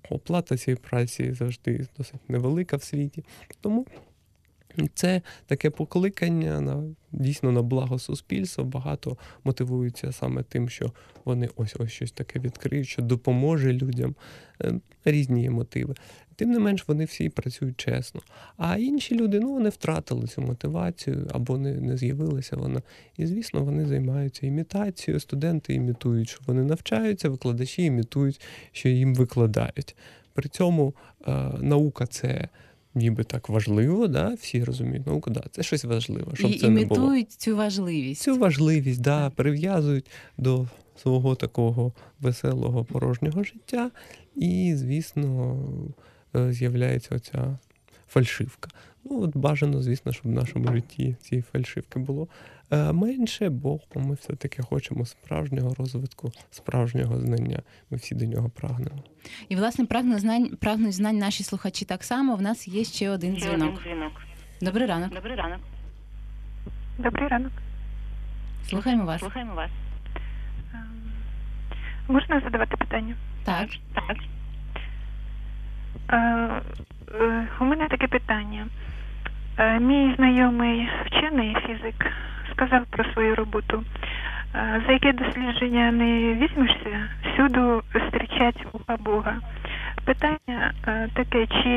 Оплата цієї праці завжди досить невелика в світі. Тому це таке покликання на дійсно на благо суспільства. Багато мотивуються саме тим, що вони ось ось щось таке відкриють, що допоможе людям. Різні є мотиви. Тим не менш, вони всі працюють чесно. А інші люди, ну, вони втратили цю мотивацію або не, не з'явилася вона. І, звісно, вони займаються імітацією. Студенти імітують, що вони навчаються, викладачі імітують, що їм викладають. При цьому е, наука – це ніби так важливо, да? Всі розуміють, науку, да, це щось важливе, щоб і це не було. І імітують цю важливість. Цю важливість, да, прив'язують до свого такого веселого порожнього життя. І, звісно, з'являється оця фальшивка. Ну, от бажано, звісно, щоб в нашому житті цієї фальшивки було менше, бо ми все-таки хочемо справжнього розвитку, справжнього знання. Ми всі до нього прагнемо. І, власне, прагнуть знань, прагнуть знань наші слухачі так само. В нас є ще один дзвінок. Добрий ранок. Добрий ранок. Добрий ранок. Слухаємо вас. Слухаємо вас. Можна задавати питання? Так. Так. У мене таке питання. Мій знайомий вчений, фізик, сказав про свою роботу. За яке дослідження не візьмешся, всюди зустрічать уха Бога. Питання таке, чи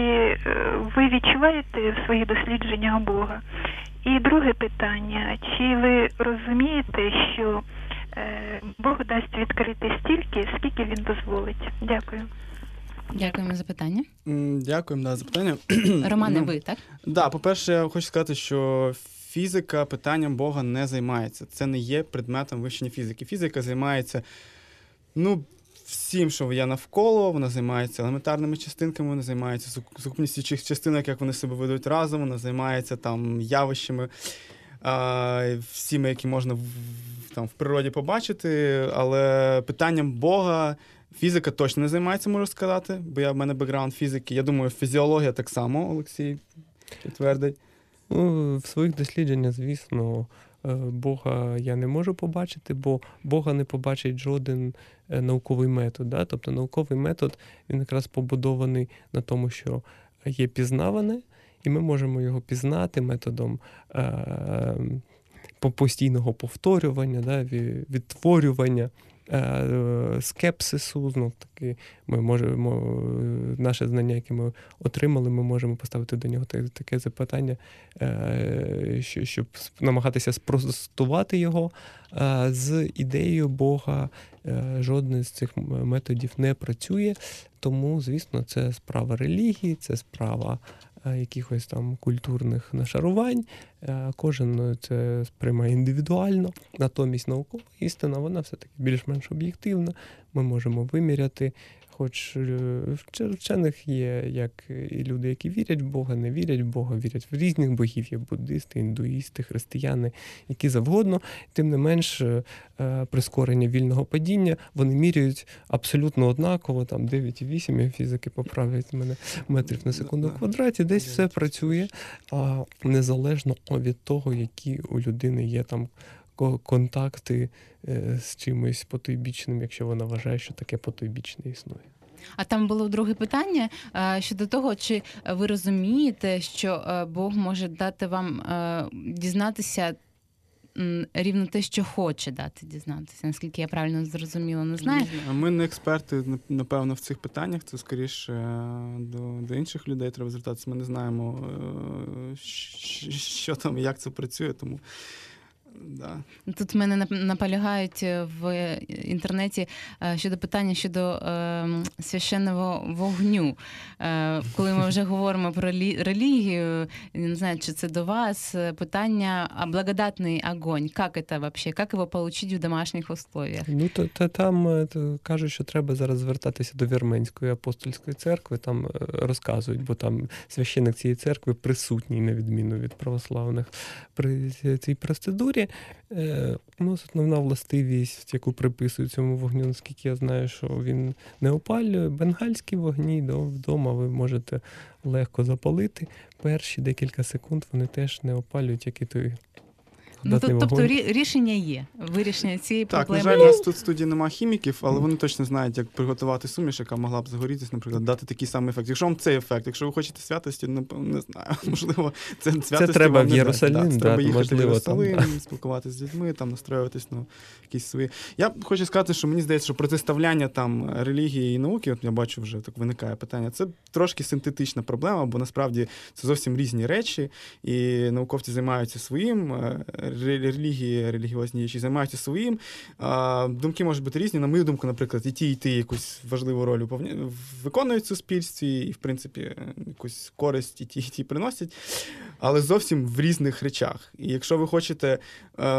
ви відчуваєте в своїх дослідженнях Бога? І друге питання, чи ви розумієте, що Бог дасть відкрити стільки, скільки він дозволить? Дякую. Дякуємо за питання. Дякуємо, да, за питання. Романе, ну, ви, так? Да, по-перше, я хочу сказати, що фізика питанням Бога не займається. Це не є предметом вивчення фізики. Фізика займається, ну, всім, що є навколо, вона займається елементарними частинками, вона займається сукупністю частинок, як вони себе ведуть разом, вона займається там явищами, а, всіми, які можна в, там, в природі побачити, але питанням Бога фізика точно не займається, можу сказати, бо я в мене бекграунд фізики. Я думаю, фізіологія так само, Олексій підтвердить. Ну, в своїх дослідженнях, звісно, Бога я не можу побачити, бо Бога не побачить жоден науковий метод. Да? Тобто науковий метод, він якраз побудований на тому, що є пізнаване, і ми можемо його пізнати методом е- постійного повторювання, да? відтворювання, скепсису, знов таки, ми можемо, наше знання, яке ми отримали, ми можемо поставити до нього таке запитання, щоб намагатися спростувати його. З ідеєю Бога жодний з цих методів не працює, тому, звісно, це справа релігії, це справа якихось там культурних нашарувань. Кожен це сприймає індивідуально. Натомість наукова істина, вона все-таки більш-менш об'єктивна. Ми можемо виміряти Хоч вчених є, як і люди, які вірять в Бога, не вірять в Бога, вірять в різних богів, є буддисти, індуїсти, християни, які завгодно. Тим не менш, прискорення вільного падіння вони міряють абсолютно однаково, там дев'ять цілих вісім десятих, фізики поправлять мене, метрів на секунду в квадраті, десь все працює, незалежно від того, які у людини є там контакти з чимось потойбічним, якщо вона вважає, що таке потойбічне існує. А там було друге питання щодо того, чи ви розумієте, що Бог може дати вам дізнатися рівно те, що хоче дати дізнатися, наскільки я правильно зрозуміла, не знаю. Ми не експерти, напевно, в цих питаннях, це скоріше до, до інших людей треба звертатися. Ми не знаємо, що там, як це працює, тому... Да. Тут мене наполягають в інтернеті щодо питання щодо е, священного вогню. Е, коли ми вже говоримо про лі, релігію, не знаю, чи це до вас, питання, а благодатний огонь, як це взагалі, як його отримати в домашніх условиях? Ну, то, то там то, кажуть, що треба зараз звертатися до Вірменської апостольської церкви, там розказують, бо там священник цієї церкви присутній, на відміну від православних, при цій процедурі. Ну, основна властивість, яку приписують цьому вогню, наскільки я знаю, що він не опалює. Бенгальські вогні вдома ви можете легко запалити. Перші декілька секунд вони теж не опалюють, як і той. Ну, тут, тобто рішення є, вирішення цієї так, проблеми. Так, на жаль, у нас тут в студії немає хіміків, але вони точно знають, як приготувати суміш, яка могла б загорітися, наприклад, дати такий самий ефект. Якщо вам цей ефект, якщо ви хочете святості, ну, не знаю, можливо, це святості. Це треба в Єрусалим, да, треба їхати в Єрусалим, там, спілкуватися з дітьми, там, настроюватись на якісь свої. Я хочу сказати, що мені здається, що протиставляння там релігії і науки, от я бачу вже, так виникає питання, це трошки синтетична проблема, бо насправді це зовсім різні речі, і науковці займаються своїм, релігії, релігіозні речі займаються своїм. Думки можуть бути різні. На мою думку, наприклад, і ті, і ті якусь важливу роль виконують в суспільстві, і, в принципі, якусь користь і ті, і ті приносять, але зовсім в різних речах. І якщо ви хочете,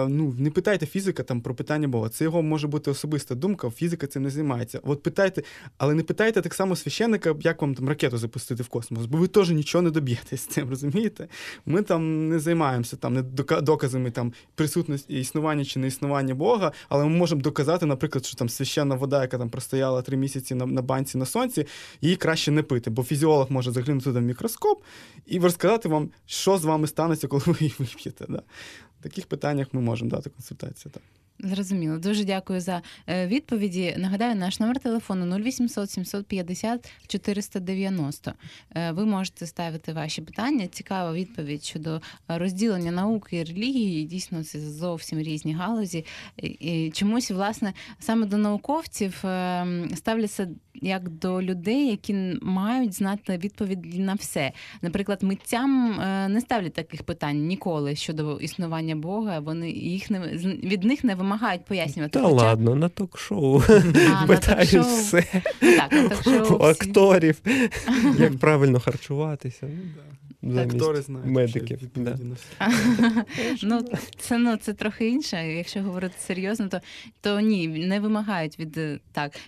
ну, не питайте фізика там про питання Бога. Це його може бути особиста думка, фізика цим не займається. От питайте, але не питайте так само священника, як вам там ракету запустити в космос, бо ви теж нічого не доб'єтесь цим, розумієте? Ми там не займаємося там не доказами там присутності, існування чи не існування Бога, але ми можемо доказати, наприклад, що там священна вода, яка там простояла три місяці на, на банці на сонці, її краще не пити, бо фізіолог може заглянути туди в мікроскоп і розказати вам, що з вами станеться, коли ви її вип'єте. Да. В таких питаннях ми можемо дати консультацію. Так. Зрозуміло. Дуже дякую за відповіді. Нагадаю, наш номер телефону нуль вісімсот сімсот п'ятдесят чотириста дев'яносто. Ви можете ставити ваші питання. Цікава відповідь щодо розділення науки і релігії. Дійсно, це зовсім різні галузі. І чомусь, власне, саме до науковців ставляться як до людей, які мають знати відповіді на все. Наприклад, митцям не ставлять таких питань ніколи щодо існування Бога. Вони їх не, від них не вимагають пояснювати. Та хоча... ладно, на ток-шоу питають все. Так, на ток-шоу. У акторів, як правильно харчуватися. Актори знають, медиків. Ну, це трохи інше. Якщо говорити серйозно, то ні, не вимагають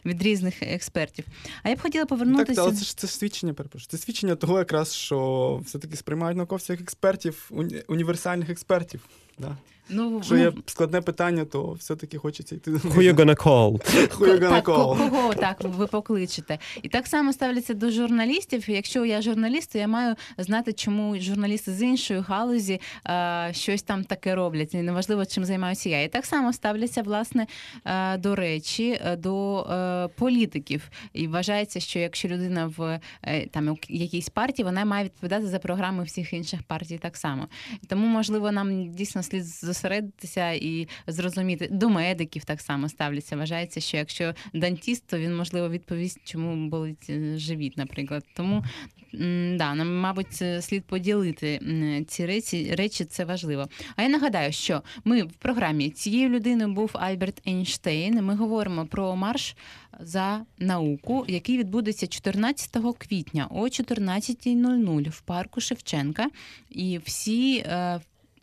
від різних експертів. А я б хотіла повернутися... Так, але це ж це свідчення, перепрошую. Це свідчення того якраз, що все-таки сприймають науковців як експертів, уні- універсальних експертів. Да. Ну, що є складне питання, то все-таки хочеться йти. Who you gonna call? Who you gonna call? Так, кого так ви покличете? І так само ставляться до журналістів. Якщо я журналіст, то я маю знати, чому журналісти з іншої галузі а, щось там таке роблять. І неважливо, чим займаюся я. І так само ставляться, власне, а, до речі, до а, політиків. І вважається, що якщо людина в а, там, якійсь партії, вона має відповідати за програми всіх інших партій так само. Тому, можливо, нам дійсно слід зустрічати середитися і зрозуміти. До медиків так само ставляться. Вважається, що якщо дантіст, то він, можливо, відповість, чому болить живіт, наприклад. Тому, да, нам, мабуть, слід поділити ці речі, речі це важливо. А я нагадаю, що ми в програмі «Цією людиною був Альберт Ейнштейн». Ми говоримо про марш за науку, який відбудеться чотирнадцятого квітня о чотирнадцятій нуль нуль в парку Шевченка. І всі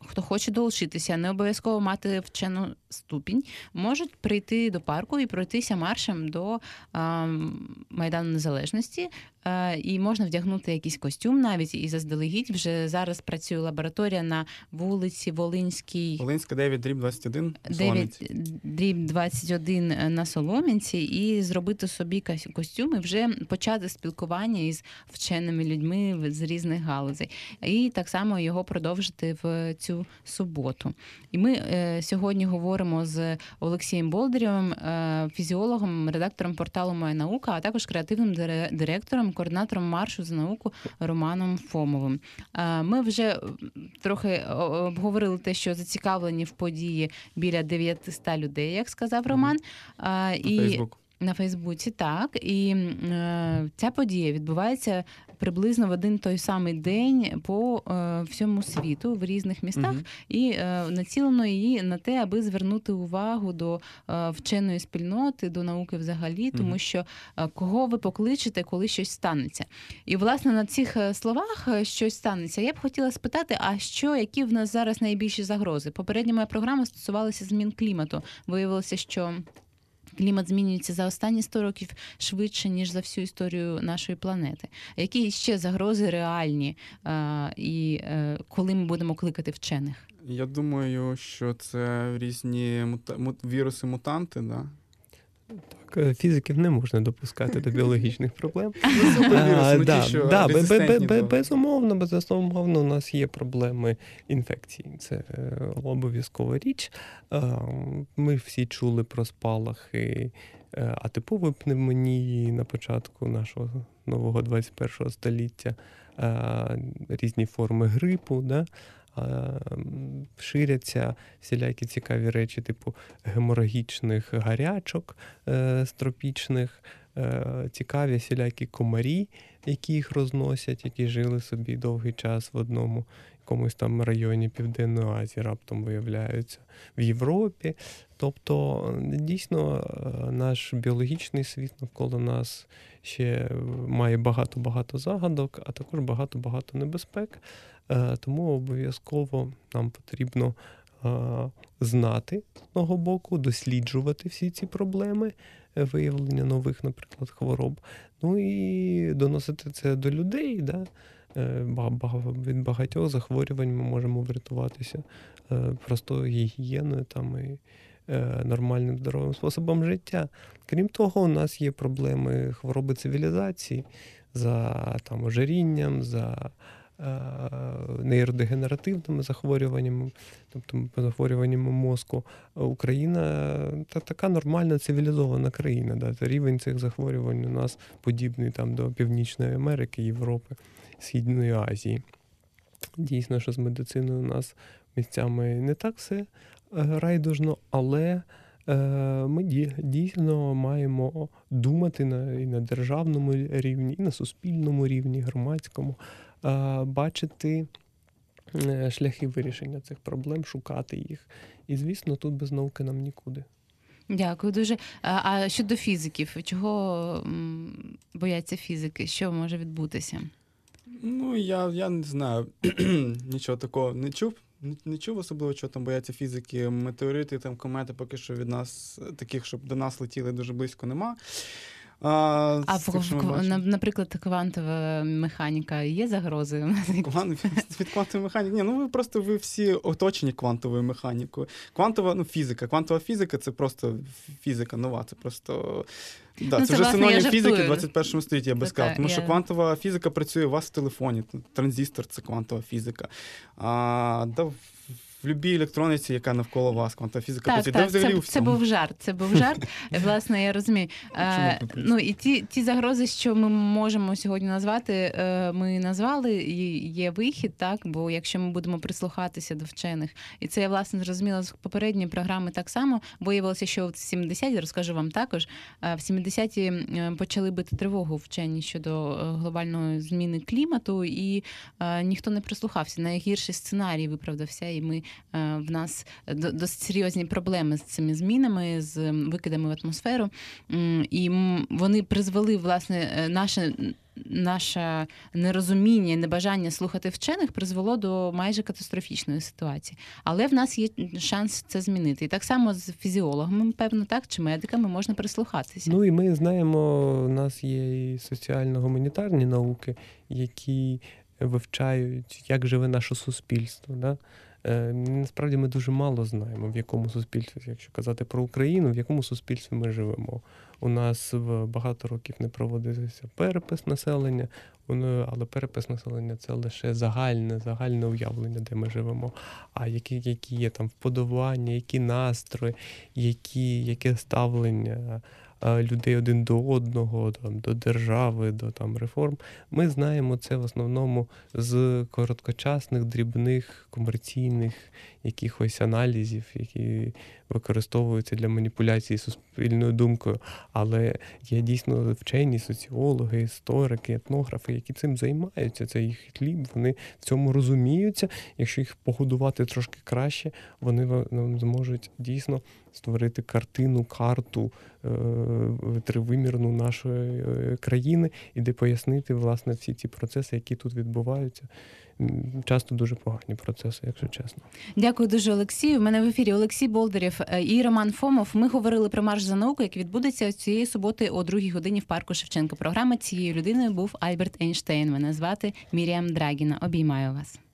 хто хоче долучитися, не обов'язково мати вчену ступінь, можуть прийти до парку і пройтися маршем до е, Майдану Незалежності. Е, і можна вдягнути якийсь костюм навіть і заздалегідь. Вже зараз працює лабораторія на вулиці Волинській. Волинська, дев'ять дріб двадцять один, Солом'янці. дев'ять дріб двадцять один на Солом'янці. І зробити собі костюми, вже почати спілкування із вченими людьми з різних галузей. І так само його продовжити в цю суботу. І ми е, сьогодні говоримо з Олексієм Болдирєвим, е, фізіологом, редактором порталу «Моя наука», а також креативним директором, координатором маршу за науку Романом Фомовим. Е, ми вже трохи обговорили те, що зацікавлені в події біля дев'ятсот людей, як сказав Роман. Е, і... Фейсбук. На Фейсбуці, так. І е, ця подія відбувається приблизно в один той самий день по е, всьому світу, в різних містах. Угу. І е, націлено її на те, аби звернути увагу до е, вченої спільноти, до науки взагалі, тому угу. що е, кого ви покличете, коли щось станеться. І, власне, на цих словах «щось станеться» я б хотіла спитати, а що, які в нас зараз найбільші загрози? Попередня моя програма стосувалася змін клімату. Виявилося, що... клімат змінюється за останні сто років швидше, ніж за всю історію нашої планети. Які ще загрози реальні, і коли ми будемо кликати вчених? Я думаю, що це різні віруси-мутанти, да? Так, фізиків не можна допускати до біологічних проблем. Безумовно, безумовно, у нас є проблеми інфекцій. Це обов'язкова річ. Ми всі чули про спалахи атипової пневмонії на початку нашого нового двадцять першого століття, різні форми грипу, да? Ширяться всілякі цікаві речі, типу геморагічних гарячок е, тропічних, е, цікаві всілякі комарі, які їх розносять, які жили собі довгий час в одному якомусь там районі Південної Азії, раптом виявляються в Європі. Тобто, дійсно, наш біологічний світ навколо нас ще має багато-багато загадок, а також багато-багато небезпек. Тому обов'язково нам потрібно знати, з одного боку, досліджувати всі ці проблеми, виявлення нових, наприклад, хвороб, ну і доносити це до людей, да? Від багатьох захворювань ми можемо врятуватися простою гігієною там, і нормальним здоровим способом життя. Крім того, у нас є проблеми хвороби цивілізації за там, ожирінням, за нейродегенеративними захворюваннями, тобто захворюваннями мозку. Україна та така нормальна цивілізована країна. Да? Рівень цих захворювань у нас подібний там, до Північної Америки, Європи, Східної Азії. Дійсно, що з медициною у нас місцями не так все райдужно, але ми дійсно маємо думати і на державному рівні, і на суспільному рівні, громадському, бачити шляхи вирішення цих проблем, шукати їх. І, звісно, тут без науки нам нікуди. Дякую дуже. А щодо фізиків, чого бояться фізики? Що може відбутися? Ну, я, я не знаю. Нічого такого не чув. Не чув особливо, чого там бояться фізики. Метеорити, там, комети поки що від нас, таких, щоб до нас летіли, дуже близько нема. А, а тих, в, наприклад, квантова механіка є загрози? Квант, від квантової механіки? Ні, ну ви просто ви всі оточені квантовою механікою. Квантова, ну, фізика. Квантова фізика – це просто фізика нова, це просто... Да, ну, це, це вже синонім фізики в двадцять першому столітті, я би сказав. Тому я... що квантова фізика працює у вас в телефоні. Транзистор – це квантова фізика. А, да, в любій електроніці, яка навколо вас, квантова фізика. Так, так, це, це, це був жарт, це був жарт. Власне, я розумію. Е, ну, і ті, ті загрози, що ми можемо сьогодні назвати, е, ми назвали, і є вихід, так, бо якщо ми будемо прислухатися до вчених, і це я, власне, зрозуміла з попередньої програми так само, виявилося, що в сімдесяті, розкажу вам також, в сімдесяті почали бити тривогу вчені щодо глобальної зміни клімату, і е, ніхто не прислухався. Найгірший сценарій виправдався, і ми в нас досить серйозні проблеми з цими змінами, з викидами в атмосферу. І вони призвели, власне, наше наше нерозуміння і небажання слухати вчених призвело до майже катастрофічної ситуації. Але в нас є шанс це змінити. І так само з фізіологами, певно, так, чи медиками можна прислухатися. Ну і ми знаємо, у нас є і соціально-гуманітарні науки, які вивчають, як живе наше суспільство, да? Насправді ми дуже мало знаємо, в якому суспільстві, якщо казати про Україну, в якому суспільстві ми живемо. У нас багато років не проводився перепис населення, але перепис населення – це лише загальне, загальне уявлення, де ми живемо. А які, які є там вподобання, які настрої, які, яке ставлення людей один до одного, там, до держави, до там, реформ. Ми знаємо це в основному з короткочасних, дрібних, комерційних якихось аналізів, які використовуються для маніпуляції суспільною думкою. Але є дійсно вчені, соціологи, історики, етнографи, які цим займаються. Це їх хліб, вони в цьому розуміються. Якщо їх погодувати трошки краще, вони зможуть дійсно створити картину, карту тривимірну нашої країни і де пояснити, власне, всі ці процеси, які тут відбуваються. Часто дуже погані процеси, якщо чесно. Дякую дуже, Олексію. У мене в ефірі Олексій Болдирів і Роман Фомов. Ми говорили про марш за науку, який відбудеться цієї суботи о другій годині в парку Шевченка. Програма цією людиною був Альберт Ейнштейн. Мене звати Мір'ям Драгіна. Обіймаю вас.